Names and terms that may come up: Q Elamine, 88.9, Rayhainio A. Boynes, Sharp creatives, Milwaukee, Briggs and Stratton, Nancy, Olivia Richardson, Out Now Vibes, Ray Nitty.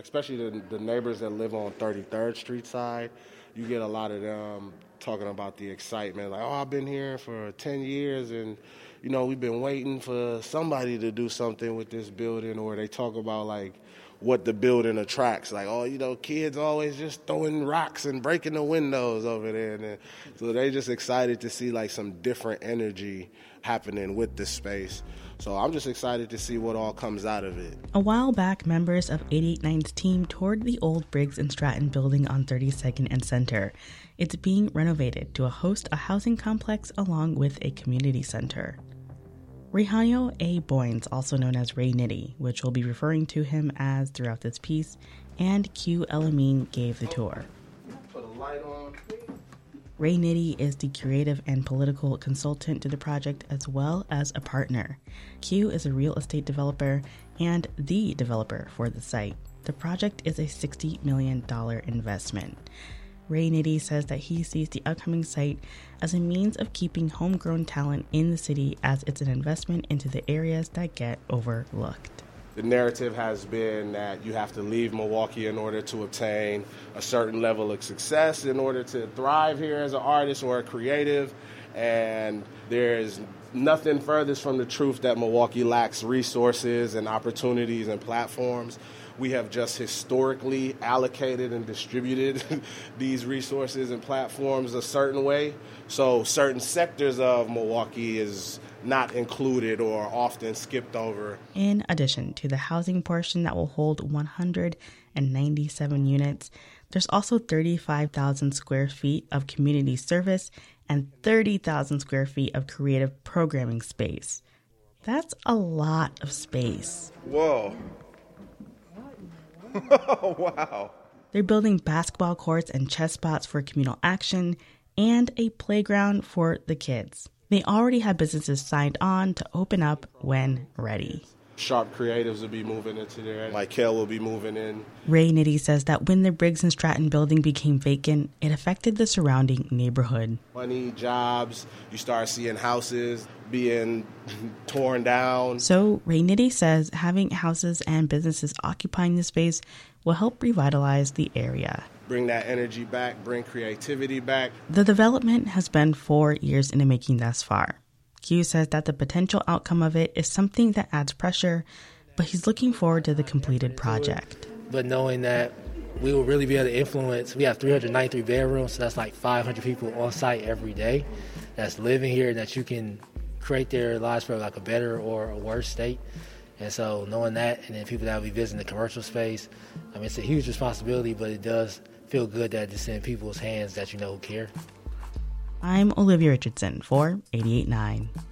especially the neighbors that live on 33rd Street side, you get a lot of them talking about the excitement. Like, oh, I've been here for 10 years and, you know, we've been waiting for somebody to do something with this building. Or they talk about, like, what the building attracts. Like, oh, you know, kids always just throwing rocks and breaking the windows over there. And so they just excited to see, like, some different energy happening with this space. So I'm just excited to see what all comes out of it. A while back, members of 88.9's team toured the old Briggs and Stratton building on 32nd and Center. It's being renovated to host a housing complex along with a community center. Rayhainio A. Boynes, also known as Ray Nitty, which we'll be referring to him as throughout this piece, and Q Elamine gave the tour. Put a light on. Ray Nitty is the creative and political consultant to the project as well as a partner. Q is a real estate developer and the developer for the site. The project is a $60 million investment. Ray Nitty says that he sees the upcoming site as a means of keeping homegrown talent in the city, as it's an investment into the areas that get overlooked. The narrative has been that you have to leave Milwaukee in order to obtain a certain level of success, in order to thrive here as an artist or a creative, and there's nothing furthest from the truth that Milwaukee lacks resources and opportunities and platforms. We have just historically allocated and distributed these resources and platforms a certain way. So certain sectors of Milwaukee is not included or often skipped over. In addition to the housing portion that will hold 197 units, there's also 35,000 square feet of community service and 30,000 square feet of creative programming space. That's a lot of space. Whoa. Oh, wow. They're building basketball courts and chess spots for communal action and a playground for the kids. They already have businesses signed on to open up when ready. Sharp Creatives will be moving into there. Michael will be moving in. Ray Nitty says that when the Briggs and Stratton building became vacant, it affected the surrounding neighborhood. Money, jobs, you start seeing houses being torn down. So Ray Nitty says having houses and businesses occupying the space will help revitalize the area. Bring that energy back, bring creativity back. The development has been 4 years in the making thus far. Q says that the potential outcome of it is something that adds pressure, but he's looking forward to the completed project. But knowing that we will really be able to influence, we have 393 bedrooms, so that's like 500 people on site every day that's living here, that you can create their lives for like a better or a worse state. And so knowing that, and then people that will be visiting the commercial space, I mean, it's a huge responsibility, but it does feel good that it's in people's hands that you know who care. I'm Olivia Richardson for 88.9.